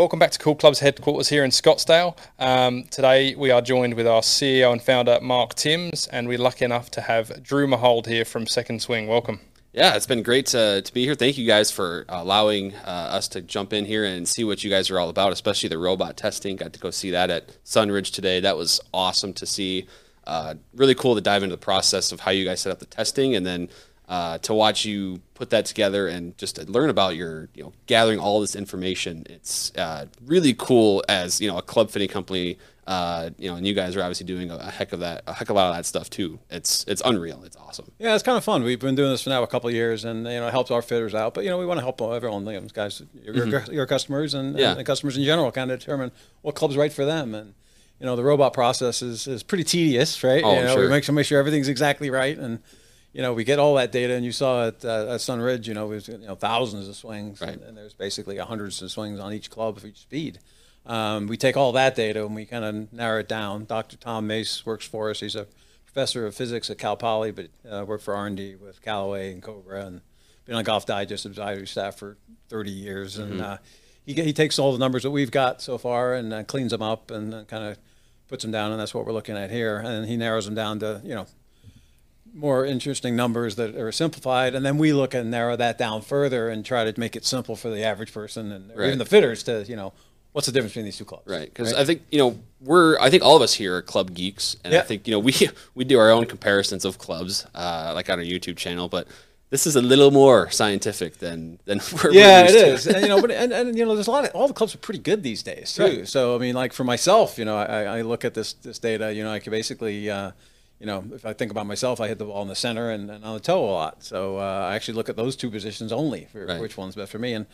Welcome back to Cool Clubs headquarters here in Scottsdale. Today we are joined with our CEO and founder, Mark Timms, and we're lucky enough to have Drew Mahowald here from Second Swing. Welcome. Yeah, it's been great to be here. Thank you guys for allowing us to jump in here and see what you guys are all about, especially the robot testing. Got to go see that at Sunridge today. That was awesome to see. Really cool to dive into the process of how you guys set up the testing, and then to watch you put that together and just learn about your, gathering all this information. It's really cool as, a club fitting company, and you guys are obviously doing a heck of a lot of that stuff too. It's unreal. It's awesome. Yeah, it's kind of fun. We've been doing this for now a couple of years, and it helps our fitters out. But we want to help everyone, guys, your customers and customers in general, kind of determine what club's right for them. And the robot process is pretty tedious, right? Oh, sure. We make sure everything's exactly right, and we get all that data. And you saw at Sunridge, we've thousands of swings, right. and there's basically hundreds of swings on each club for each speed. We take all that data and we kind of narrow it down. Dr. Tom Mace works for us. He's a professor of physics at Cal Poly, but worked for R&D with Callaway and Cobra, and been on Golf Digest advisory staff for 30 years. Mm-hmm. And he takes all the numbers that we've got so far and cleans them up and kind of puts them down, and that's what we're looking at here. And he narrows them down to, more interesting numbers that are simplified, and then we look and narrow that down further and try to make it simple for the average person and right. even the fitters to, what's the difference between these two clubs? Right, because right? I think I think all of us here are club geeks, and yeah. I think we do our own comparisons of clubs, like on our YouTube channel. But this is a little more scientific than we're used to. Yeah, it is, and there's a lot of all the clubs are pretty good these days too. Right. So I mean, like for myself, I look at this data, I can basically. If I think about myself, I hit the ball in the center and on the toe a lot. So I actually look at those two positions only for right. which one's best for me. And,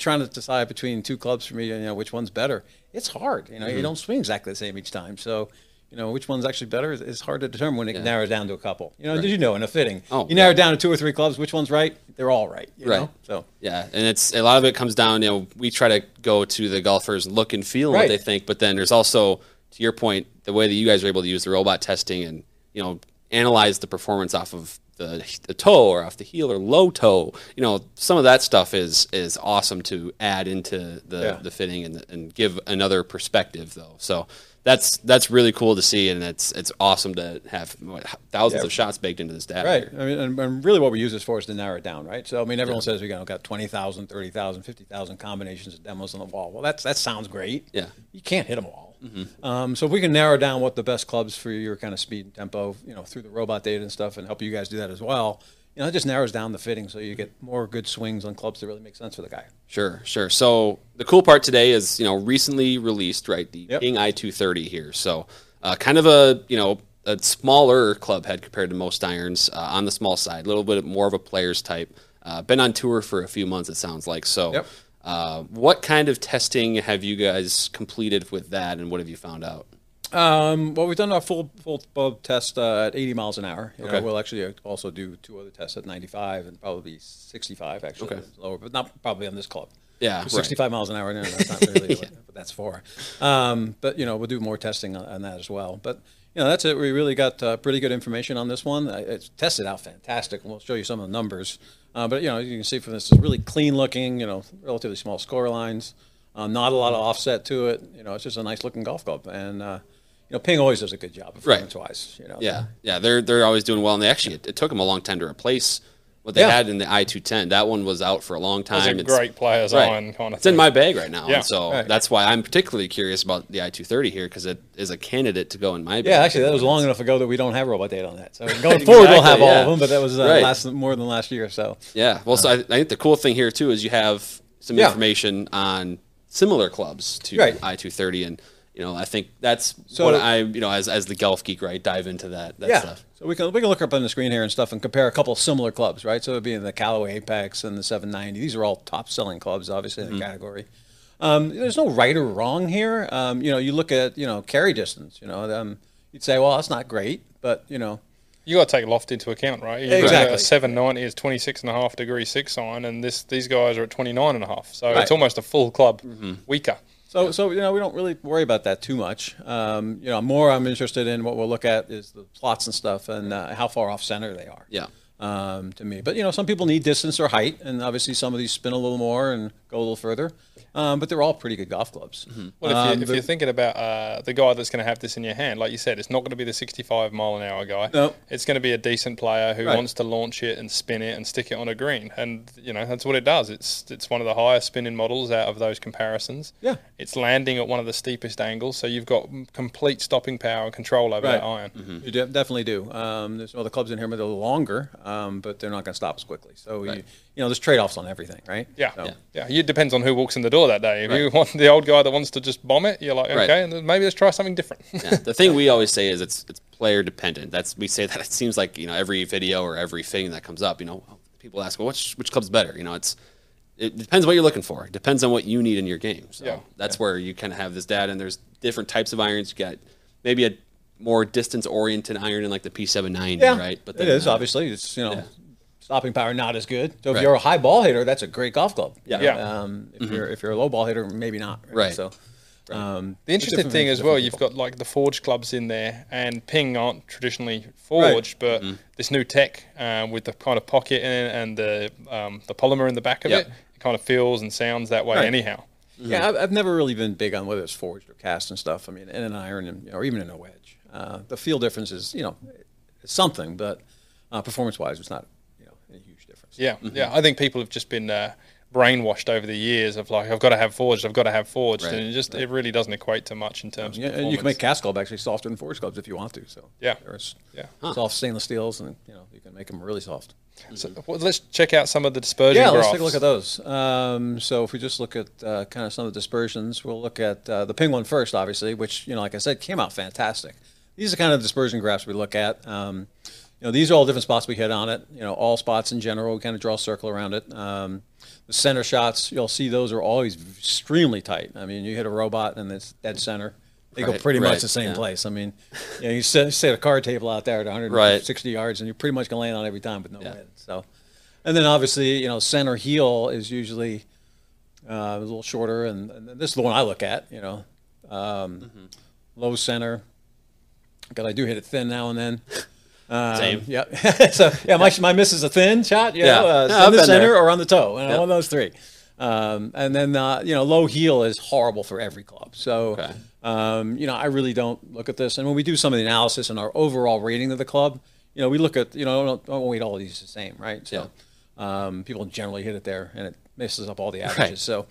trying to decide between two clubs for me, which one's better, it's hard. Mm-hmm. You don't swing exactly the same each time. So, which one's actually better is hard to determine when it narrows down to a couple. Right. Did you know in a fitting? Oh, you narrow down to two or three clubs, which one's right? They're all right. Right. So yeah, and it's a lot of it comes down, we try to go to the golfers and look and feel right. what they think. But then there's also, to your point, the way that you guys are able to use the robot testing and, analyze the performance off of the toe or off the heel or low toe. Some of that stuff is awesome to add into the fitting and give another perspective though. So that's really cool to see, and it's awesome to have thousands of shots baked into this data. Right. I mean, and really what we use this for is to narrow it down, right? So I mean, everyone says we got 20,000, 30,000, 50,000 combinations of demos on the wall. Well, that sounds great. Yeah. You can't hit them all. Mm-hmm. So if we can narrow down what the best clubs for your kind of speed and tempo, through the robot data and stuff, and help you guys do that as well, it just narrows down the fitting so you get more good swings on clubs that really make sense for the guy. Sure. So the cool part today is, recently released, right, the Ping i230 here. So kind of a smaller club head compared to most irons, on the small side, a little bit more of a player's type. Been on tour for a few months, it sounds like. So. Yep. What kind of testing have you guys completed with that, and what have you found out? Well, we've done our full test at 80 miles an hour. We'll actually also do two other tests at 95 and probably 65, actually, lower, but not probably on this club. Yeah, 65 miles an hour. No, that's not really what that's for. But, we'll do more testing on that as well. But, that's it. We really got pretty good information on this one. It's tested out fantastic, and we'll show you some of the numbers. But, you can see from this, it's really clean looking, relatively small score lines, not a lot of offset to it. It's just a nice looking golf club. And, Ping always does a good job performance-wise. Right. Yeah, they're always doing well. And they actually, it took them a long time to replace what they had in the i210. That one was out for a long time. It's great players on. Kind of it's in my bag right now. Yeah. So that's why I'm particularly curious about the i230 here, because it is a candidate to go in my bag. Yeah, actually, that was long enough ago that we don't have robot data on that. So going forward, we'll have all of them, but that was more than last year or so. Yeah, well, so I think the cool thing here, too, is you have some information on similar clubs to i230, and I think that's what I, as the golf geek, right, dive into that stuff. So we can look up on the screen here and stuff and compare a couple of similar clubs, right? So it'd be the Callaway Apex and the 790. These are all top-selling clubs, obviously, in the category. There's no right or wrong here. You look at, carry distance, you'd say, well, that's not great, but, you got to take loft into account, right? Exactly. A 790 is 26.5 degree 6 iron, and these guys are at 29.5. So it's almost a full club weaker. So we don't really worry about that too much. More I'm interested in what we'll look at is the plots and stuff, and how far off center they are. Yeah. To me, but some people need distance or height, and obviously some of these spin a little more and go a little further. But they're all pretty good golf clubs. Mm-hmm. Well, if you're thinking about the guy that's going to have this in your hand, like you said, it's not going to be the 65-mile-an-hour guy. No. It's going to be a decent player who wants to launch it and spin it and stick it on a green. And, you know, that's what it does. It's one of the highest spinning models out of those comparisons. Yeah. It's landing at one of the steepest angles, so you've got complete stopping power and control over that iron. Mm-hmm. You definitely do. There's some other clubs in here that are longer, but they're not going to stop as quickly. So, you know, there's trade-offs on everything, right? Yeah. So. Yeah. It depends on who walks in the door that day. If you want the old guy that wants to just bomb it, you're like, okay, and then maybe let's try something different. The thing we always say is it's player dependent. We say that. It seems like, you know, every video or every thing that comes up, you know, people ask, well, which club's better? You know, it depends what you're looking for. It depends on what you need in your game. So that's where you kind of have this data, and there's different types of irons. You got maybe a more distance oriented iron in like the P790, right? But then, it is obviously it's, you know, stopping power not as good. So if you're a high ball hitter, that's a great golf club. Yeah. If you're a low ball hitter, maybe not. Right. So the interesting thing as well, you've got like the forged clubs in there, and Ping aren't traditionally forged, but this new tech with the kind of pocket in it and the polymer in the back of it kind of feels and sounds that way anyhow. Mm-hmm. Yeah, I've never really been big on whether it's forged or cast and stuff. I mean, in an iron and, you know, or even in a wedge, the feel difference is, you know, it's something, but performance wise, it's not. A huge difference. Yeah, mm-hmm. I think people have just been brainwashed over the years of like, I've got to have forged, and it really doesn't equate to much in terms of performance. And you can make cast club actually softer than forged clubs if you want to. So there's soft stainless steels, and you know you can make them really soft. So well, let's check out some of the dispersion graphs. Let's take a look at those. So if we just look at kind of some of the dispersions, we'll look at the Ping one first, obviously, which, you know, like I said, came out fantastic. These are kind of the dispersion graphs we look at. You know, these are all different spots we hit on it. You know, all spots in general, we kind of draw a circle around it. The center shots, you'll see those are always extremely tight. I mean, you hit a robot and it's dead center. They go pretty much the same place. I mean, you know, you set a card table out there at 160 yards and you're pretty much going to land on it every time with no win. So, and then obviously, you know, center heel is usually a little shorter. And this is the one I look at, you know. Low center. God, I do hit it thin now and then. Same. So my miss is a thin shot, you know, in the center or on the toe, and one of those three. And then you know, low heel is horrible for every club. So you know, I really don't look at this. And when we do some of the analysis and our overall rating of the club, you know, we look at, you know, don't weight all of these the same, right? So people generally hit it there, and it messes up all the averages. Right. So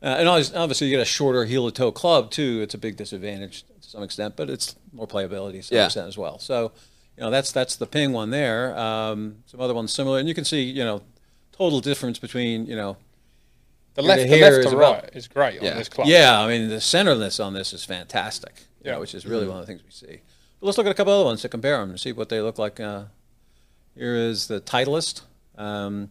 and obviously you get a shorter heel to toe club too. It's a big disadvantage to some extent, but it's more playability to some extent as well. So. You know, that's the Ping one there. Some other ones similar, and you can see, you know, total difference between, you know, the left to right is great on this club. Yeah, I mean the centerness on this is fantastic. Yeah, you know, which is really one of the things we see. But let's look at a couple other ones to compare them and see what they look like. Here is the Titleist. You know,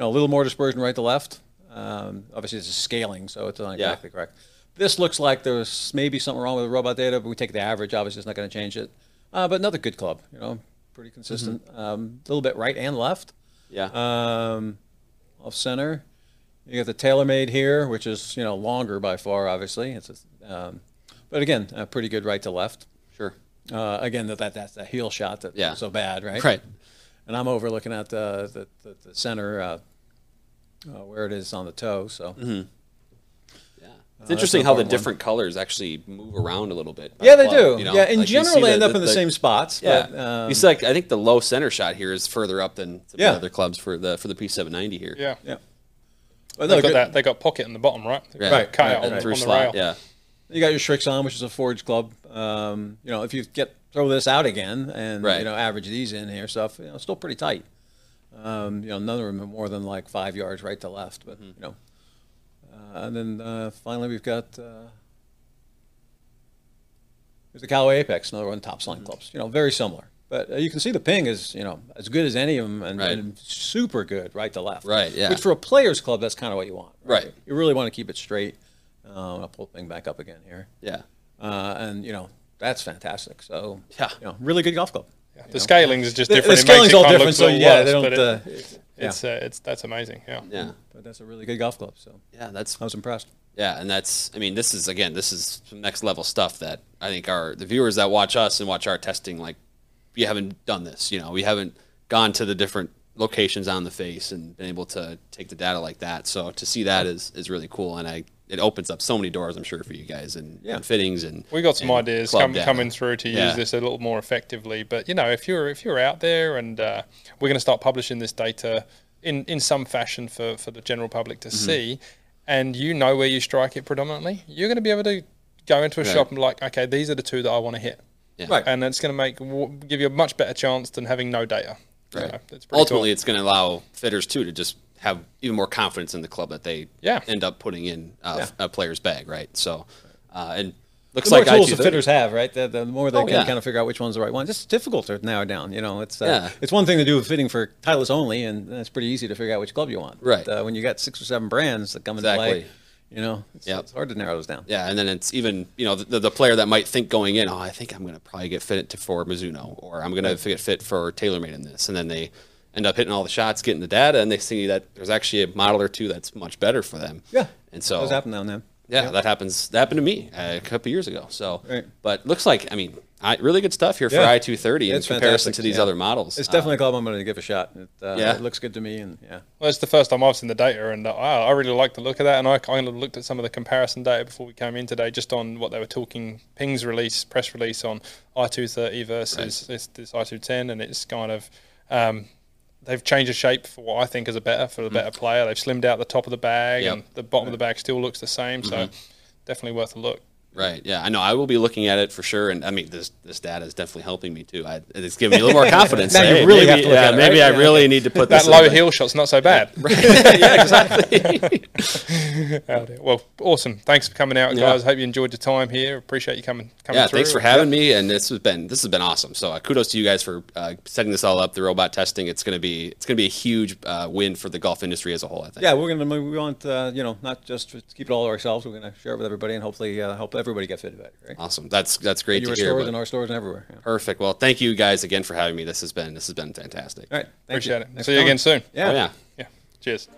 a little more dispersion right to left. Obviously, this is scaling, so it's not exactly correct. This looks like there's maybe something wrong with the robot data, but we take the average. Obviously, it's not going to change it. But another good club, you know, pretty consistent. A little bit right and left. Yeah. Off center. You got the TaylorMade here, which is, you know, longer by far, obviously. It's a, but again, a pretty good right to left. Sure. Again, that's that heel shot that's so bad, right? Right. And I'm over looking at the center where it is on the toe. So. Mm-hmm. It's interesting how the different colors actually move around a little bit. Yeah, they do. You know? Yeah, in general, they end up in the same spots. Yeah. But, you see, like, I think the low center shot here is further up than some of the other clubs for the P790 here. Yeah. Yeah. Well, they got pocket in the bottom, right? Yeah. Right. Cut out through slot. Yeah. You got your Srixon, which is a forged club. You know, if you throw this out again and you know average these in here stuff, you know, still pretty tight. You know, none of them are more than like 5 yards right to left, but you know. And then finally, we've got there's the Callaway Apex, another one, top slime clubs. You know, very similar. But you can see the Ping is, you know, as good as any of them and super good right to left. Right, yeah. Which for a player's club, that's kind of what you want. Right. You really want to keep it straight. I'll pull the Ping back up again here. Yeah. And, you know, that's fantastic. So, you know, really good golf club. Yeah. The scaling is just different. The scaling's all different, so yeah, they don't... that's amazing. Yeah. Yeah. But that's a really good golf club. So yeah, I was impressed. Yeah. And I mean, this is some next level stuff that I think the viewers that watch us and watch our testing, like we haven't done this, you know, we haven't gone to the different locations on the face and been able to take the data like that. So to see that is really cool. And I it opens up so many doors, I'm sure, for you guys and, and fittings, and we got some ideas coming through to use this a little more effectively. But you know, if you're out there, and we're going to start publishing this data in some fashion for the general public to see, and you know where you strike it predominantly, you're going to be able to go into a shop and like, okay, these are the two that I want to hit, and it's going to give you a much better chance than having no data. You know, it's ultimately cool. It's going to allow fitters too to just have even more confidence in the club that they end up putting in a player's bag, right? So, and looks like the more tools the fitters have, right? The more they can kind of figure out which one's the right one. It's difficult to narrow down. You know, it's one thing to do a fitting for Titleist only, and it's pretty easy to figure out which club you want. Right. But, when you got 6 or 7 brands that come into play, you know, it's hard to narrow those down. Yeah, and then it's even, you know, the player that might think going in, oh, I think I'm going to probably get fit for Mizuno, or I'm going to get fit for TaylorMade in this, and then they end up hitting all the shots, getting the data, and they see that there's actually a model or two that's much better for them. Yeah, and so it does happen now and then. Yeah, that happens. That happened to me a couple of years ago. So, but looks like, I mean, really good stuff here for i230 in comparison to these other models. It's definitely a club I'm going to give a shot. It looks good to me, and well, it's the first time I've seen the data, and I really like the look of that. And I kind of looked at some of the comparison data before we came in today, just on what they were talking Ping's press release on i230 versus this i210, and it's kind of. They've changed the shape for what I think is a better player. They've slimmed out the top of the bag, and the bottom of the bag still looks the same. So definitely worth a look. Right. Yeah, I know. I will be looking at it for sure. And I mean, this data is definitely helping me too. It's giving me a little more confidence. Now you really have to look at it. Maybe I really need to put that low heel shot's not so bad. Exactly. Well, awesome. Thanks for coming out, guys. Hope you enjoyed your time here. Appreciate you coming through. Thanks for having me. And this has been awesome. So kudos to you guys for setting this all up. The robot testing. It's gonna be a huge win for the golf industry as a whole, I think. Yeah, we want you know, not just to keep it all to ourselves. We're gonna share it with everybody and hopefully help everybody get fit about it, right? Awesome. That's great to hear. Your stores and our stores and everywhere. Yeah. Perfect. Well, thank you guys again for having me. This has been fantastic. All right. Appreciate it. See you again soon. Yeah. Oh, yeah. Cheers.